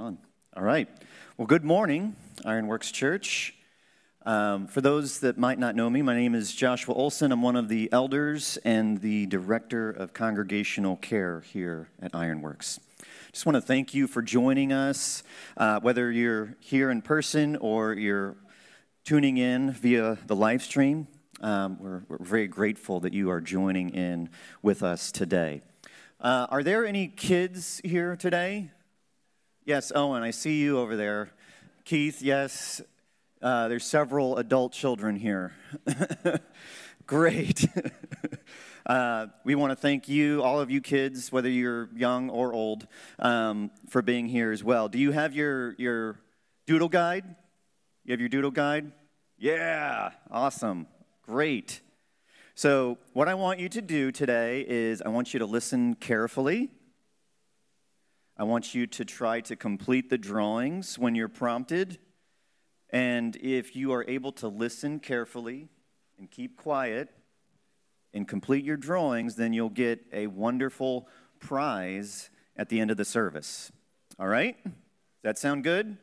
On. All right. Well, good morning, Ironworks Church. For those that might not know me, my name is Joshua Olson. I'm one of the elders and the director of congregational care here at Ironworks. Just want to thank you for joining us, whether you're here in person or you're tuning in via the live stream. We're very grateful that you are joining in with us today. Are there any kids here today? Yes, Owen, I see you over there. Keith, yes. There's several adult children here. Great. We want to thank you, all of you kids, whether you're young or old, for being here as well. Do you have your doodle guide? You have your doodle guide? Yeah, awesome. Great. So what I want you to do today is I want you to listen carefully. I want you to try to complete the drawings when you're prompted. And if you are able to listen carefully and keep quiet and complete your drawings, then you'll get a wonderful prize at the end of the service. All right? Does that sound good?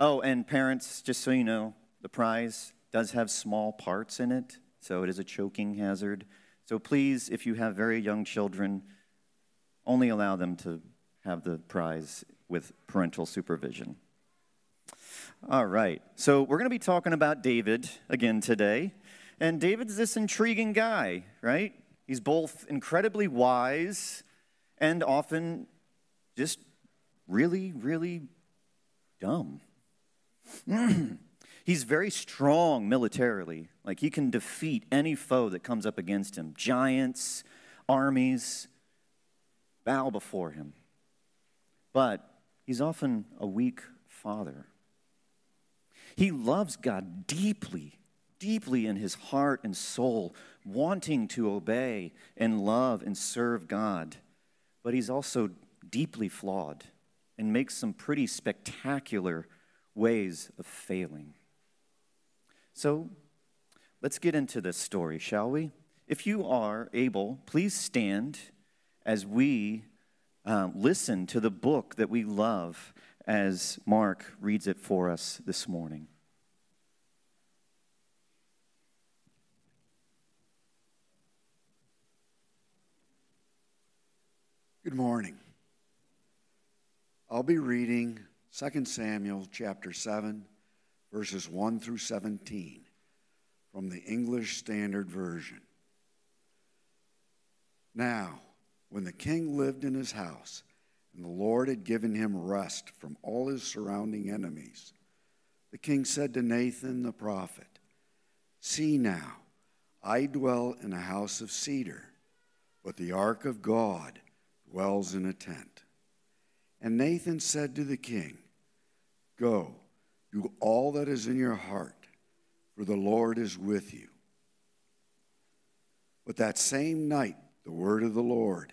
Oh, and parents, just so you know, the prize does have small parts in it, so it is a choking hazard. So please, if you have very young children, only allow them to have the prize with parental supervision. All right, so we're going to be talking about David again today. And David's this intriguing guy, right? He's both incredibly wise and often just really, really dumb. He's very strong militarily. Like, he can defeat any foe that comes up against him. Giants, armies, bow before him. But he's often a weak father. He loves God deeply, deeply in his heart and soul, wanting to obey and love and serve God. But he's also deeply flawed and makes some pretty spectacular ways of failing. So let's get into this story, shall we? If you are able, please stand as we listen to the book that we love as Mark reads it for us this morning. Good morning. I'll be reading 2 Samuel chapter 7, verses 1 through 17. From the English Standard Version. Now, when the king lived in his house, and the Lord had given him rest from all his surrounding enemies, the king said to Nathan the prophet, "See now, I dwell in a house of cedar, but the ark of God dwells in a tent." And Nathan said to the king, "Go, do all that is in your heart, for the Lord is with you." But that same night, the word of the Lord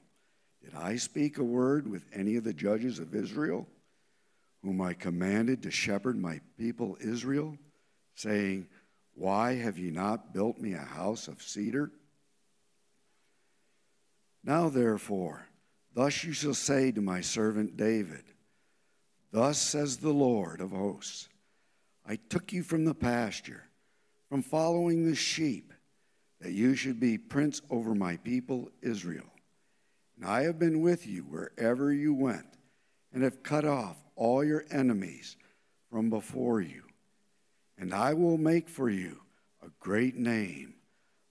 did I speak a word with any of the judges of Israel, whom I commanded to shepherd my people Israel, saying, why have ye not built me a house of cedar? Now therefore, thus you shall say to my servant David, thus says the Lord of hosts, I took you from the pasture, from following the sheep, that you should be prince over my people Israel. And I have been with you wherever you went, and have cut off all your enemies from before you. And I will make for you a great name,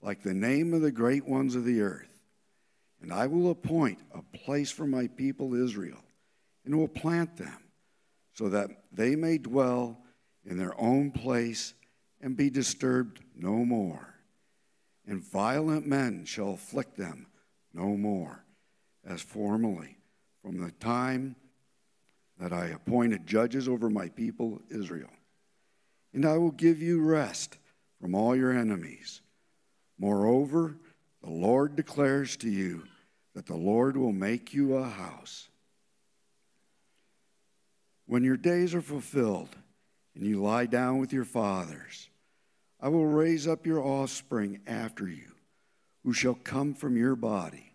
like the name of the great ones of the earth. And I will appoint a place for my people Israel, and will plant them, so that they may dwell in their own place and be disturbed no more. And violent men shall afflict them no more, as formerly, from the time that I appointed judges over my people Israel. And I will give you rest from all your enemies. Moreover, the Lord declares to you that the Lord will make you a house. When your days are fulfilled and you lie down with your fathers, I will raise up your offspring after you, who shall come from your body,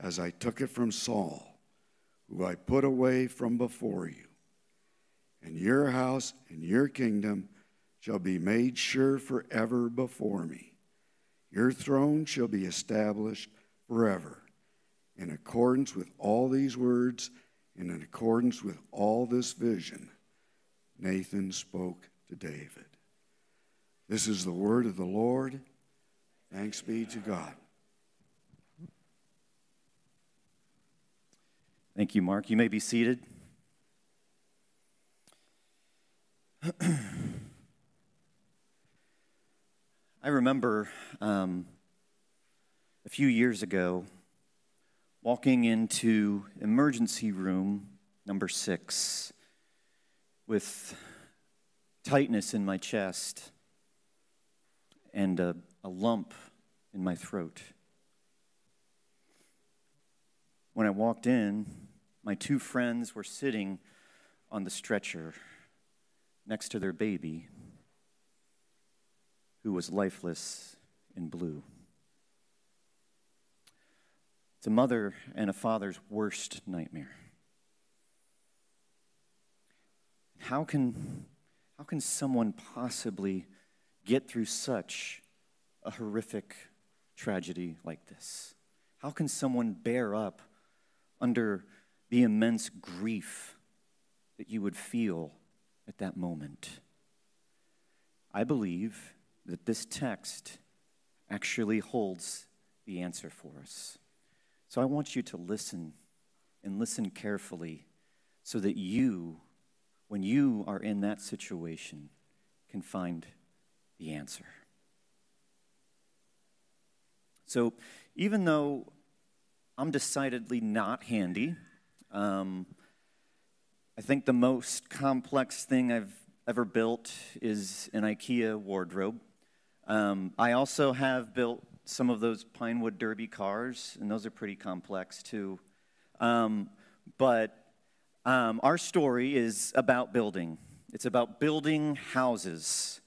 as I took it from Saul, who I put away from before you. And your house and your kingdom shall be made sure forever before me. Your throne shall be established forever, in accordance with all these words and in accordance with all this vision. Nathan spoke to David. This is the word of the Lord. Thanks be to God. Thank you, Mark. You may be seated. I remember a few years ago walking into emergency room number 6 with tightness in my chest and a lump in my throat. When I walked in, my 2 friends were sitting on the stretcher next to their baby, who was lifeless and blue. It's a mother and a father's worst nightmare. How can someone possibly get through such a horrific tragedy like this? How can someone bear up under the immense grief that you would feel at that moment? I believe that this text actually holds the answer for us. So I want you to listen, and listen carefully, so that you, when you are in that situation, can find the answer. So even though I'm decidedly not handy, I think the most complex thing I've ever built is an IKEA wardrobe. I also have built some of those Pinewood Derby cars, and those are pretty complex too. But our story is about building. It's about building houses.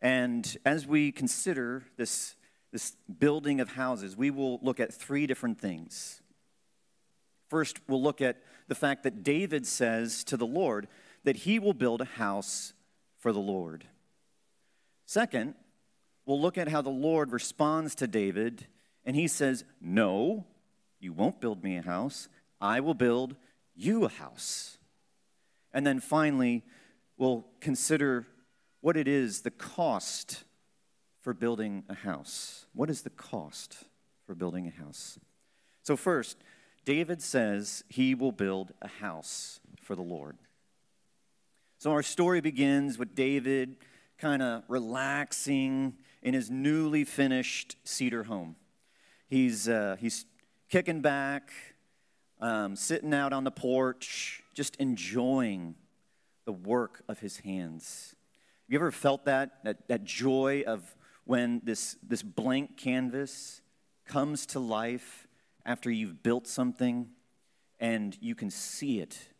And as we consider this building of houses, we will look at 3 different things. First, we'll look at the fact that David says to the Lord that he will build a house for the Lord. Second, we'll look at how the Lord responds to David, and he says, "No, you won't build me a house. I will build you a house." And then finally, we'll consider what it is, the cost for building a house. What is the cost for building a house? So first, David says he will build a house for the Lord. So our story begins with David kind of relaxing in his newly finished cedar home. He's kicking back, sitting out on the porch, just enjoying the work of his hands. You ever felt that joy of when this blank canvas comes to life after you've built something and you can see it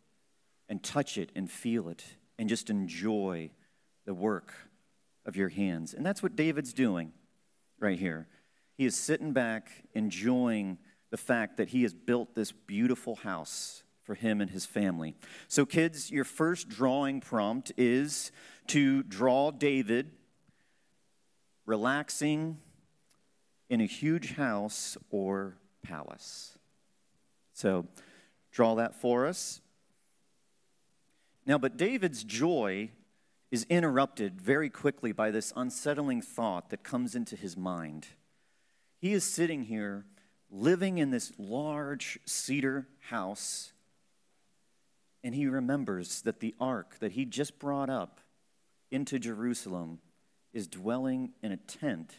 and touch it and feel it and just enjoy the work of your hands? And that's what David's doing right here. He is sitting back, enjoying the fact that he has built this beautiful house for him and his family. So kids, your first drawing prompt is to draw David relaxing in a huge house or palace. So draw that for us. Now, but David's joy is interrupted very quickly by this unsettling thought that comes into his mind. He is sitting here living in this large cedar house, and he remembers that the ark that he just brought up into Jerusalem is dwelling in a tent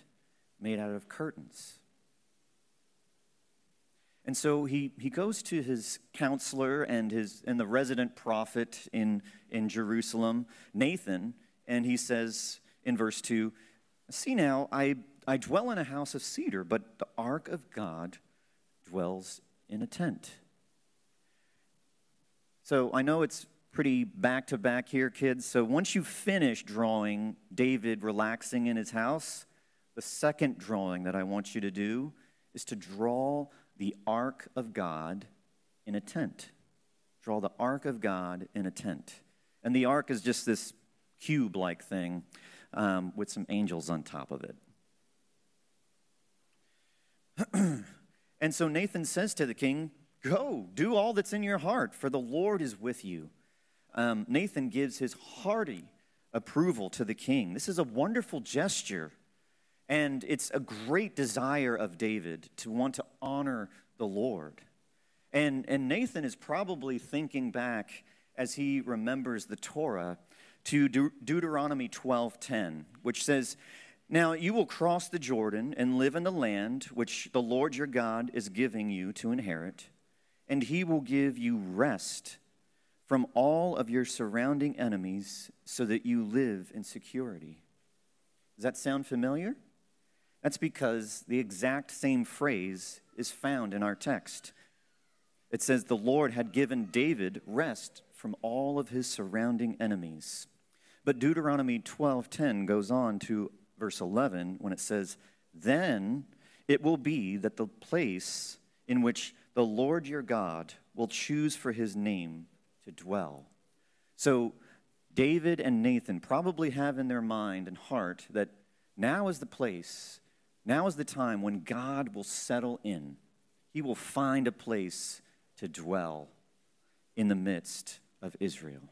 made out of curtains. And so he goes to his counselor and the resident prophet in Jerusalem, Nathan, and he says in verse 2, "See now, I dwell in a house of cedar, but the ark of God dwells in a tent." So I know it's pretty back-to-back here, kids. So once you finish drawing David relaxing in his house, the second drawing that I want you to do is to draw the ark of God in a tent. Draw the ark of God in a tent. And the ark is just this cube-like thing with some angels on top of it. And so Nathan says to the king, "Go, do all that's in your heart, for the Lord is with you." Nathan gives his hearty approval to the king. This is a wonderful gesture, and it's a great desire of David to want to honor the Lord. And Nathan is probably thinking back as he remembers the Torah to Deuteronomy 12:10, which says, "Now you will cross the Jordan and live in the land which the Lord your God is giving you to inherit, and he will give you rest from all of your surrounding enemies so that you live in security." Does that sound familiar? That's because the exact same phrase is found in our text. It says the Lord had given David rest from all of his surrounding enemies. But Deuteronomy 12:10 goes on to verse 11, when it says, "Then it will be that the place in which the Lord your God will choose for his name to dwell." So David and Nathan probably have in their mind and heart that now is the place, now is the time when God will settle in. He will find a place to dwell in the midst of Israel.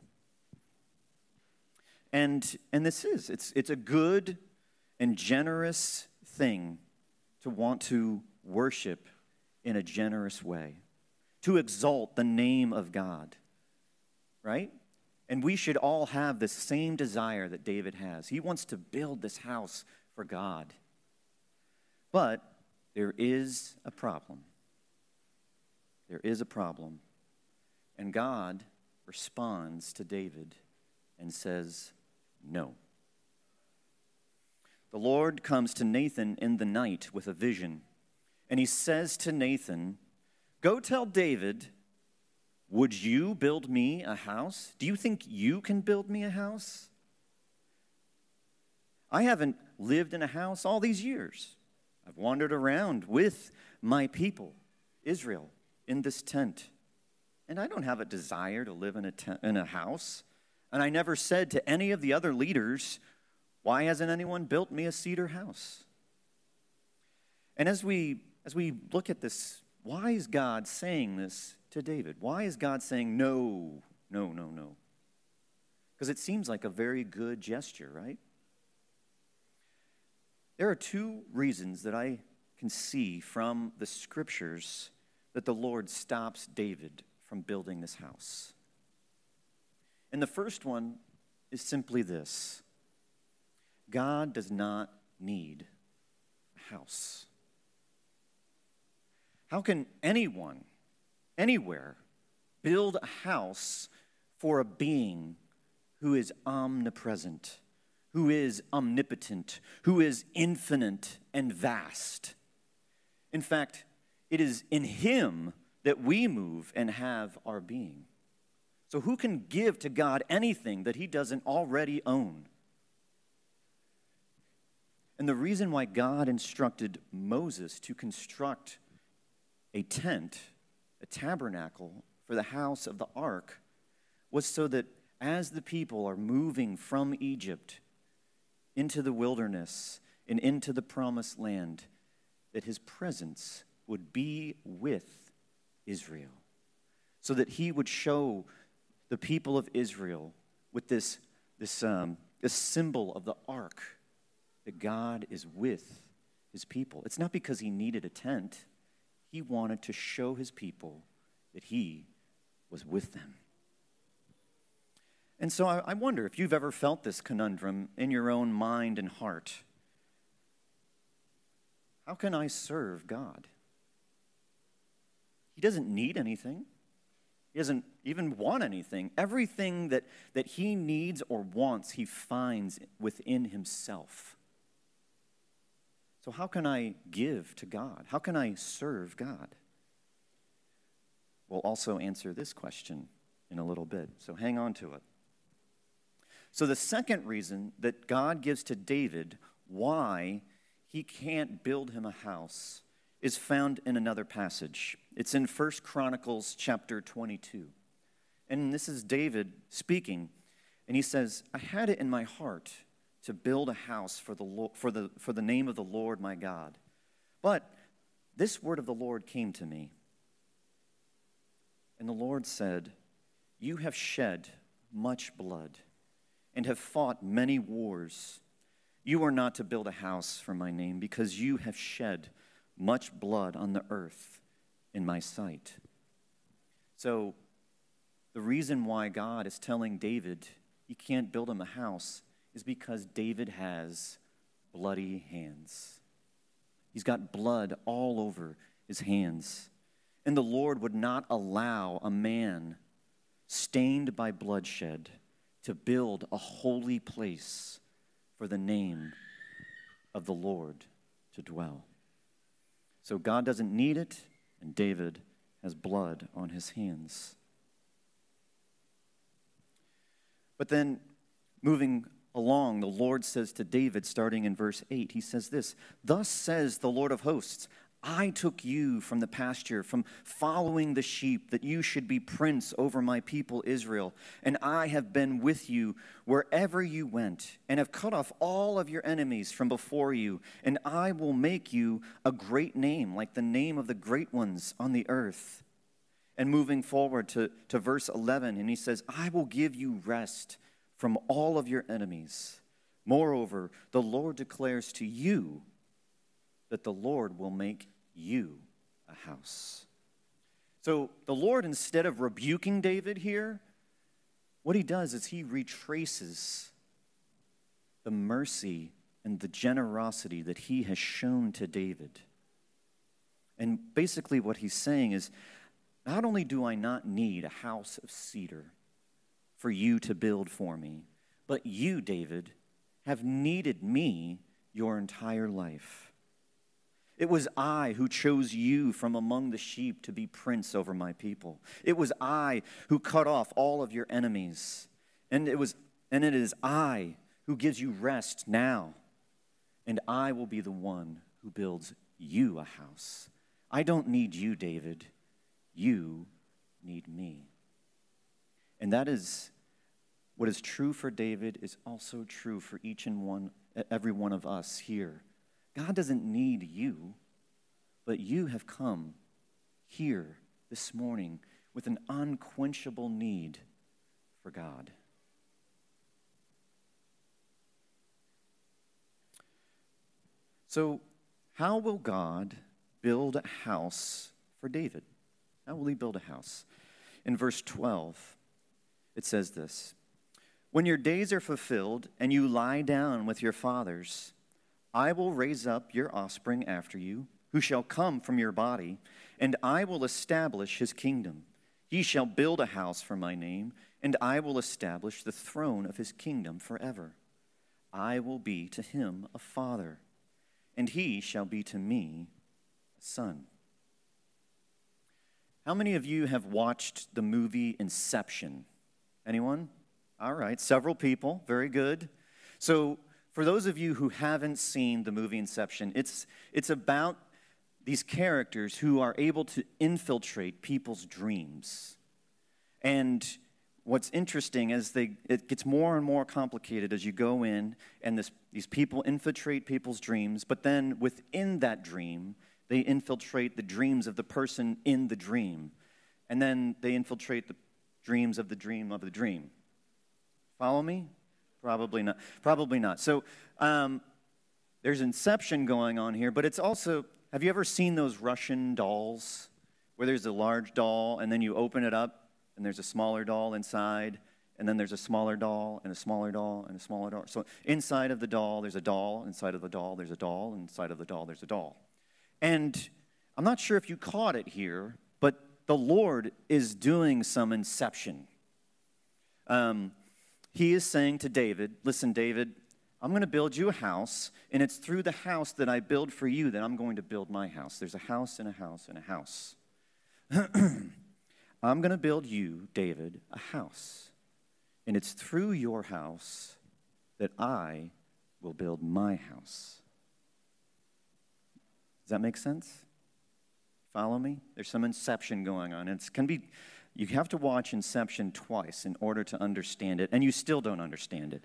And this is, it's a good and generous thing to want to worship in a generous way, to exalt the name of God, right? And we should all have the same desire that David has. He wants to build this house for God. But there is a problem. There is a problem. And God responds to David and says, "No." The Lord comes to Nathan in the night with a vision, and he says to Nathan, "Go tell David, would you build me a house? Do you think you can build me a house? I haven't lived in a house all these years. I've wandered around with my people, Israel, in this tent, and I don't have a desire to live in a house, and I never said to any of the other leaders, why hasn't anyone built me a cedar house?" And as we look at this, why is God saying this to David? Why is God saying, "No, no, no, no"? Because it seems like a very good gesture, right? There are two reasons that I can see from the scriptures that the Lord stops David from building this house. And the first one is simply this: God does not need a house. How can anyone, anywhere, build a house for a being who is omnipresent, who is omnipotent, who is infinite and vast? In fact, it is in him that we move and have our being. So who can give to God anything that he doesn't already own? And the reason why God instructed Moses to construct a tent, a tabernacle, for the house of the ark was so that as the people are moving from Egypt into the wilderness and into the promised land, that his presence would be with Israel, so that he would show the people of Israel with this symbol of the ark, that God is with his people. It's not because he needed a tent. He wanted to show his people that he was with them. And so I wonder if you've ever felt this conundrum in your own mind and heart. How can I serve God? He doesn't need anything. He doesn't even want anything. Everything that he needs or wants, he finds within himself. So how can I give to God? How can I serve God? We'll also answer this question in a little bit, so hang on to it. So the second reason that God gives to David why he can't build him a house is found in another passage. It's in First Chronicles chapter 22. And this is David speaking, and he says, I had it in my heart to build a house for the name of the Lord my God. But this word of the Lord came to me. And the Lord said, you have shed much blood and have fought many wars. You are not to build a house for my name, because you have shed much blood on the earth in my sight. So the reason why God is telling David he can't build him a house is because David has bloody hands. He's got blood all over his hands. And the Lord would not allow a man stained by bloodshed to build a holy place for the name of the Lord to dwell. So God doesn't need it, and David has blood on his hands. But then, moving along, the Lord says to David, starting in verse 8, he says this, thus says the Lord of hosts, I took you from the pasture, from following the sheep, that you should be prince over my people Israel. And I have been with you wherever you went, and have cut off all of your enemies from before you. And I will make you a great name, like the name of the great ones on the earth. And moving forward to verse 11, and he says, I will give you rest from all of your enemies. Moreover, the Lord declares to you that the Lord will make you a house. So the Lord, instead of rebuking David here, what he does is he retraces the mercy and the generosity that he has shown to David. And basically what he's saying is, not only do I not need a house of cedar for you to build for me, but you, David, have needed me your entire life. It was I who chose you from among the sheep to be prince over my people. It was I who cut off all of your enemies. And it is I who gives you rest now. And I will be the one who builds you a house. I don't need you, David. You need me. And that is what is true for David is also true for each and every one of us here. God doesn't need you, but you have come here this morning with an unquenchable need for God. So, how will God build a house for David? How will he build a house? In verse 12, it says this, when your days are fulfilled and you lie down with your fathers, I will raise up your offspring after you, who shall come from your body, and I will establish his kingdom. He shall build a house for my name, and I will establish the throne of his kingdom forever. I will be to him a father, and he shall be to me a son. How many of you have watched the movie Inception? Anyone? All right, several people. Very good. So, for those of you who haven't seen the movie Inception, it's about these characters who are able to infiltrate people's dreams. And what's interesting is it gets more and more complicated as you go in, and these people infiltrate people's dreams, but then within that dream, they infiltrate the dreams of the person in the dream. And then they infiltrate the dreams of the dream of the dream. Follow me? Probably not. Probably not. So there's Inception going on here, but it's also, have you ever seen those Russian dolls where there's a large doll and then you open it up and there's a smaller doll inside and then there's a smaller doll and a smaller doll and a smaller doll? So inside of the doll, there's a doll. Inside of the doll, there's a doll. Inside of the doll, there's a doll. And I'm not sure if you caught it here, but the Lord is doing some inception. He is saying to David, listen, David, I'm going to build you a house, and it's through the house that I build for you that I'm going to build my house. There's a house and a house and a house. I'm going to build you, David, a house, and it's through your house that I will build my house. Does that make sense? Follow me? There's some inception going on. It can be... You have to watch Inception twice in order to understand it, and you still don't understand it.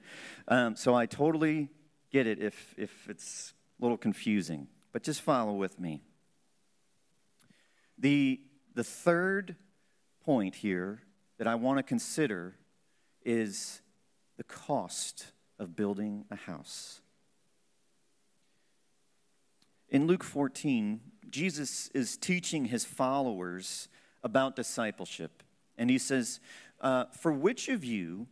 So I totally get it if it's a little confusing, but just follow with me. The third point here that I want to consider is the cost of building a house. In Luke 14, Jesus is teaching his followers about discipleship. And he says, for which of you,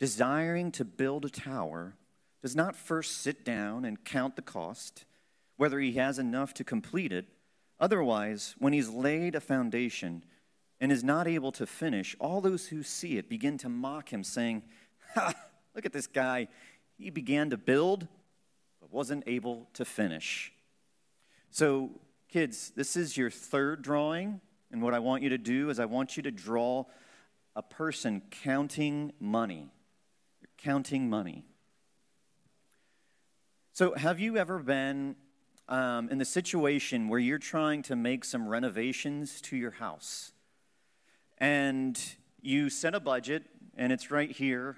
desiring to build a tower, does not first sit down and count the cost, whether he has enough to complete it? Otherwise, when he's laid a foundation and is not able to finish, all those who see it begin to mock him, saying, ha, look at this guy. He began to build, but wasn't able to finish. So, kids, this is your third drawing. And what I want you to do is I want you to draw a person counting money. You're counting money. So have you ever been in the situation where you're trying to make some renovations to your house? And you set a budget, and it's right here,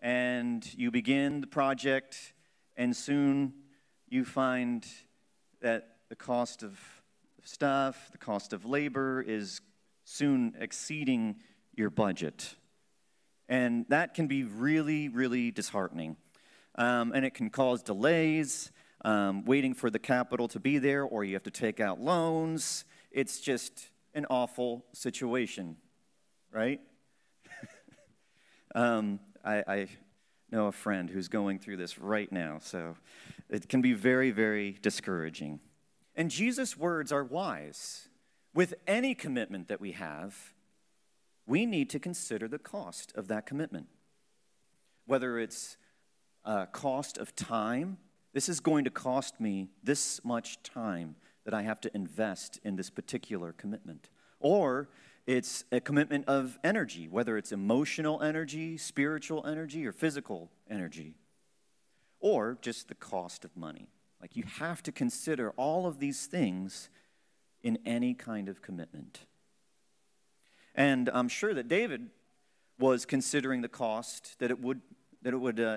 and you begin the project, and soon you find that the cost of stuff, the cost of labor is soon exceeding your budget. And that can be really, really disheartening. And it can cause delays, waiting for the capital to be there, or you have to take out loans. It's just an awful situation, right? I know a friend who's going through this right now, so it can be very, very discouraging. And Jesus' words are wise. With any commitment that we have, we need to consider the cost of that commitment. Whether it's a cost of time, this is going to cost me this much time that I have to invest in this particular commitment. Or it's a commitment of energy, whether it's emotional energy, spiritual energy, or physical energy. Or just the cost of money. Like, you have to consider all of these things in any kind of commitment. And I'm sure that David was considering the cost that it would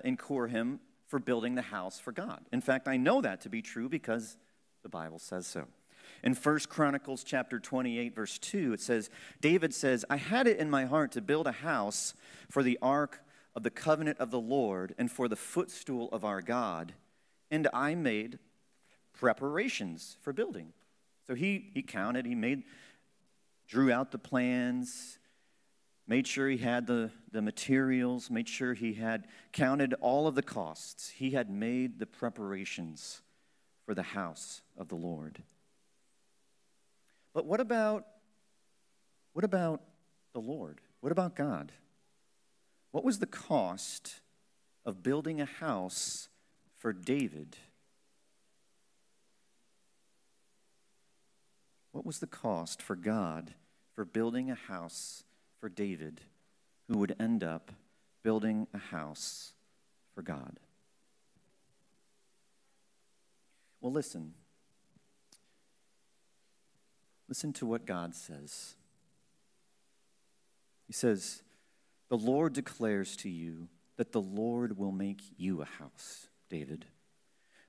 incur him for building the house for God. In fact, I know that to be true because the Bible says so. In First Chronicles chapter 28, verse 2, it says, David says, I had it in my heart to build a house for the ark of the covenant of the Lord and for the footstool of our God. And I made preparations for building. So he counted, drew out the plans, made sure he had the materials, made sure he had counted all of the costs. He had made the preparations for the house of the Lord. But what about the Lord? What about God? What was the cost of building a house for David? What was the cost for God for building a house for David, who would end up building a house for God? Well, listen. Listen to what God says. He says, the Lord declares to you that the Lord will make you a house, David,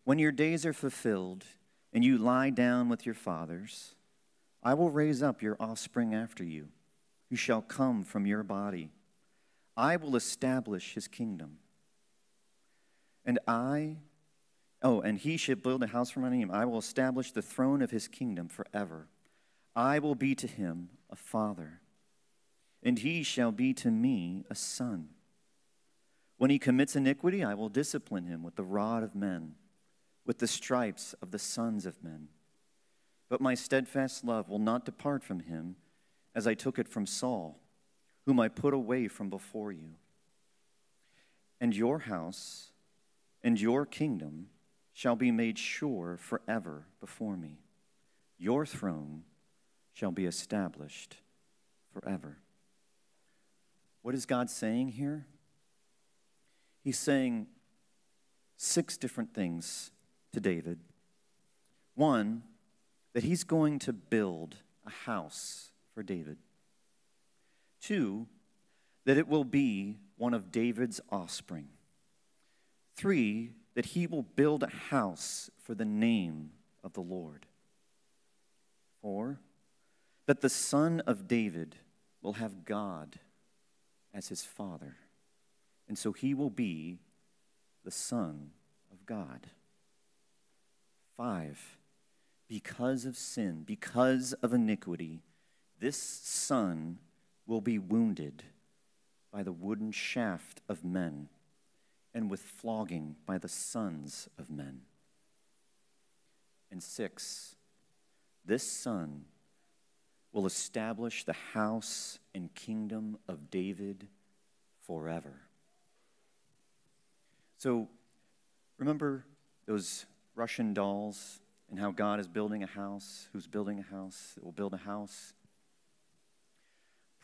when your days are fulfilled and you lie down with your fathers, I will raise up your offspring after you, who shall come from your body. I will establish his kingdom. And he should build a house for my name. I will establish the throne of his kingdom forever. I will be to him a father, and he shall be to me a son. When he commits iniquity, I will discipline him with the rod of men, with the stripes of the sons of men. But my steadfast love will not depart from him, as I took it from Saul, whom I put away from before you. And your house and your kingdom shall be made sure forever before me. Your throne shall be established forever. What is God saying here? He's saying 6 different things to David. 1, that he's going to build a house for David. 2, that it will be one of David's offspring. 3, that he will build a house for the name of the Lord. 4, that the son of David will have God as his father. And so he will be the Son of God. 5, because of sin, because of iniquity, this son will be wounded by the wooden shaft of men and with flogging by the sons of men. And 6, this son will establish the house and kingdom of David forever. So remember those Russian dolls and how God is building a house, who's building a house, that will build a house.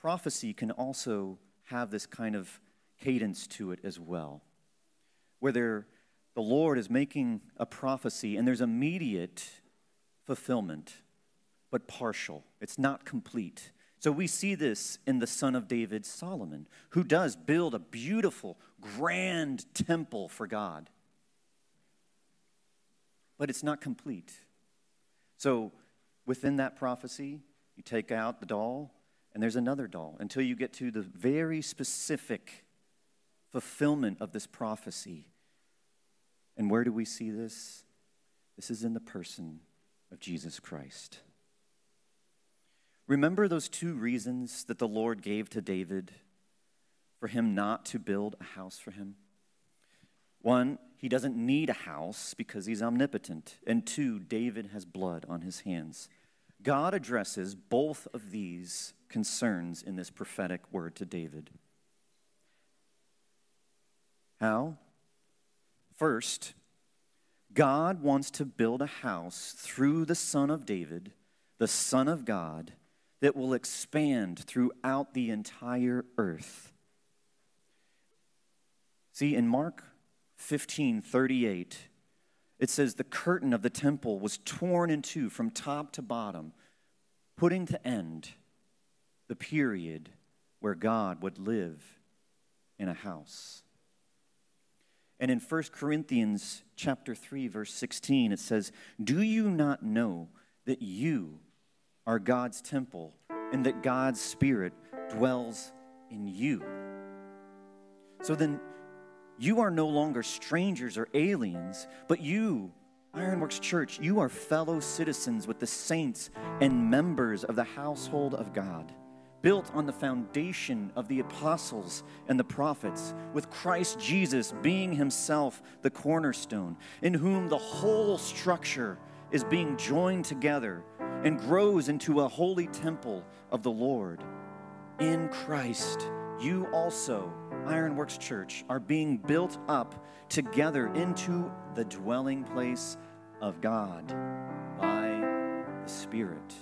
Prophecy can also have this kind of cadence to it as well, where the Lord is making a prophecy and there's immediate fulfillment, but partial. It's not complete. So we see this in the son of David, Solomon, who does build a beautiful, grand temple for God. But it's not complete. So within that prophecy, you take out the doll, and there's another doll, until you get to the very specific fulfillment of this prophecy. And where do we see this? This is in the person of Jesus Christ. Remember those 2 reasons that the Lord gave to David for him not to build a house for him? 1, he doesn't need a house because he's omnipotent. And 2, David has blood on his hands. God addresses both of these concerns in this prophetic word to David. How? First, God wants to build a house through the Son of David, the Son of God, that will expand throughout the entire earth. See, in Mark 15:38, it says, the curtain of the temple was torn in 2 from top to bottom, putting to end the period where God would live in a house. And in First Corinthians chapter 3, verse 16, it says, do you not know that you are God's temple, and that God's Spirit dwells in you? So then you are no longer strangers or aliens, but you, Ironworks Church, you are fellow citizens with the saints and members of the household of God, built on the foundation of the apostles and the prophets, with Christ Jesus being himself the cornerstone, in whom the whole structure is being joined together and grows into a holy temple of the Lord. In Christ, you also, Ironworks Church, are being built up together into the dwelling place of God by the Spirit.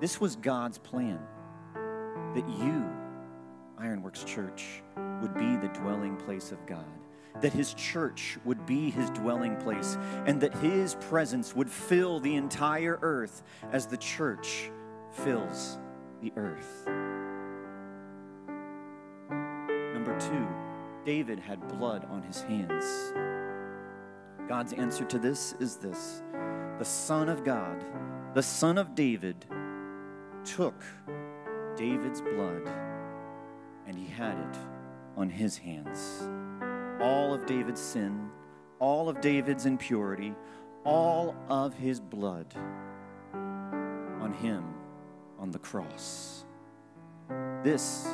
This was God's plan, that you, Ironworks Church, would be the dwelling place of God, that his church would be his dwelling place, and that his presence would fill the entire earth as the church fills the earth. Number 2, David had blood on his hands. God's answer to this is this: the Son of God, the Son of David, took David's blood, and he had it on his hands. All of David's sin, all of David's impurity, all of his blood on him on the cross. This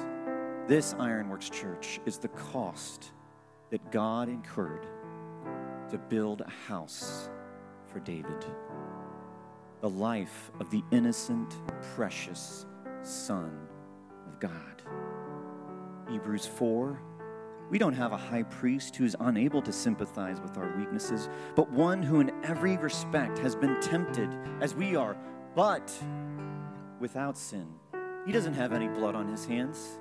Ironworks Church is the cost that God incurred to build a house for David, the life of the innocent, precious Son of God. Hebrews 4, we don't have a high priest who is unable to sympathize with our weaknesses, but one who in every respect has been tempted as we are, but without sin. He doesn't have any blood on his hands.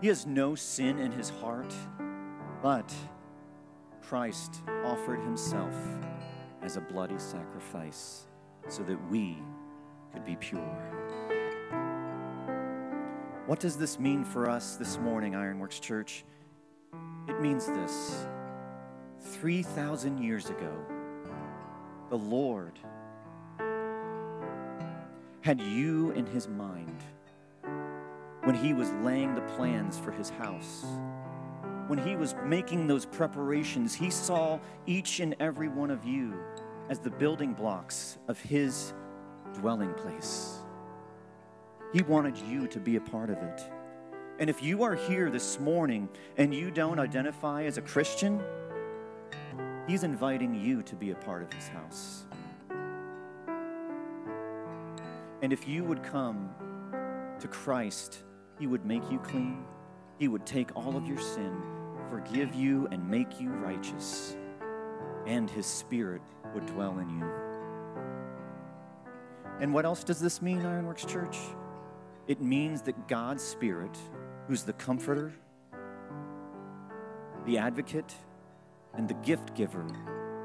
He has no sin in his heart, but Christ offered himself as a bloody sacrifice so that we could be pure. What does this mean for us this morning, Ironworks Church? It means this. 3,000 years ago, the Lord had you in his mind when he was laying the plans for his house. When he was making those preparations, he saw each and every one of you as the building blocks of his dwelling place. He wanted you to be a part of it. And if you are here this morning and you don't identify as a Christian, he's inviting you to be a part of his house. And if you would come to Christ, he would make you clean. He would take all of your sin, forgive you, and make you righteous, and his Spirit would dwell in you. And what else does this mean, Ironworks Church? It means that God's Spirit, who's the comforter, the advocate, and the gift giver,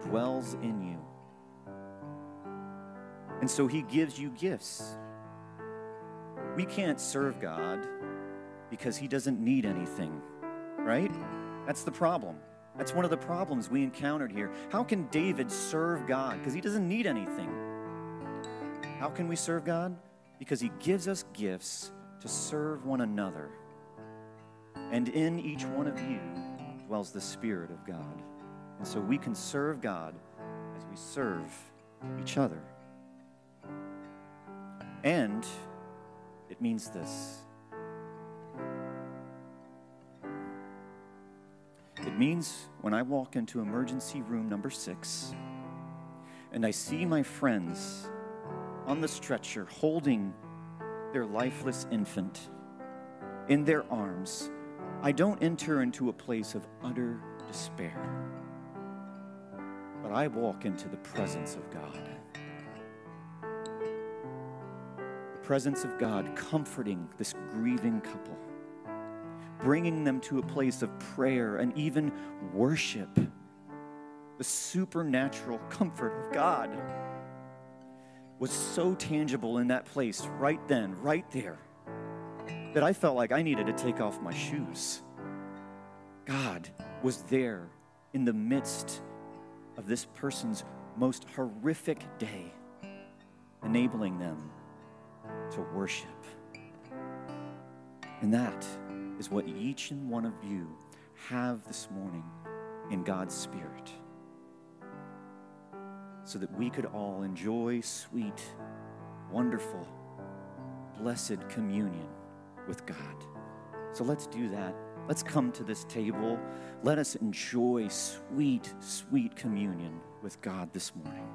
dwells in you. And so he gives you gifts. We can't serve God because he doesn't need anything, right? That's the problem. That's one of the problems we encountered here. How can David serve God? Because he doesn't need anything. How can we serve God? Because he gives us gifts to serve one another. And in each one of you dwells the Spirit of God. And so we can serve God as we serve each other. And it means this. It means when I walk into emergency room number 6 and I see my friends on the stretcher holding their lifeless infant in their arms, I don't enter into a place of utter despair, but I walk into the presence of God. The presence of God comforting this grieving couple, bringing them to a place of prayer and even worship, the supernatural comfort of God was so tangible in that place right then, right there, that I felt like I needed to take off my shoes. God was there in the midst of this person's most horrific day, enabling them to worship. And that is what each and one of you have this morning in God's Spirit, so that we could all enjoy sweet, wonderful, blessed communion with God. So let's do that. Let's come to this table. Let us enjoy sweet, sweet communion with God this morning.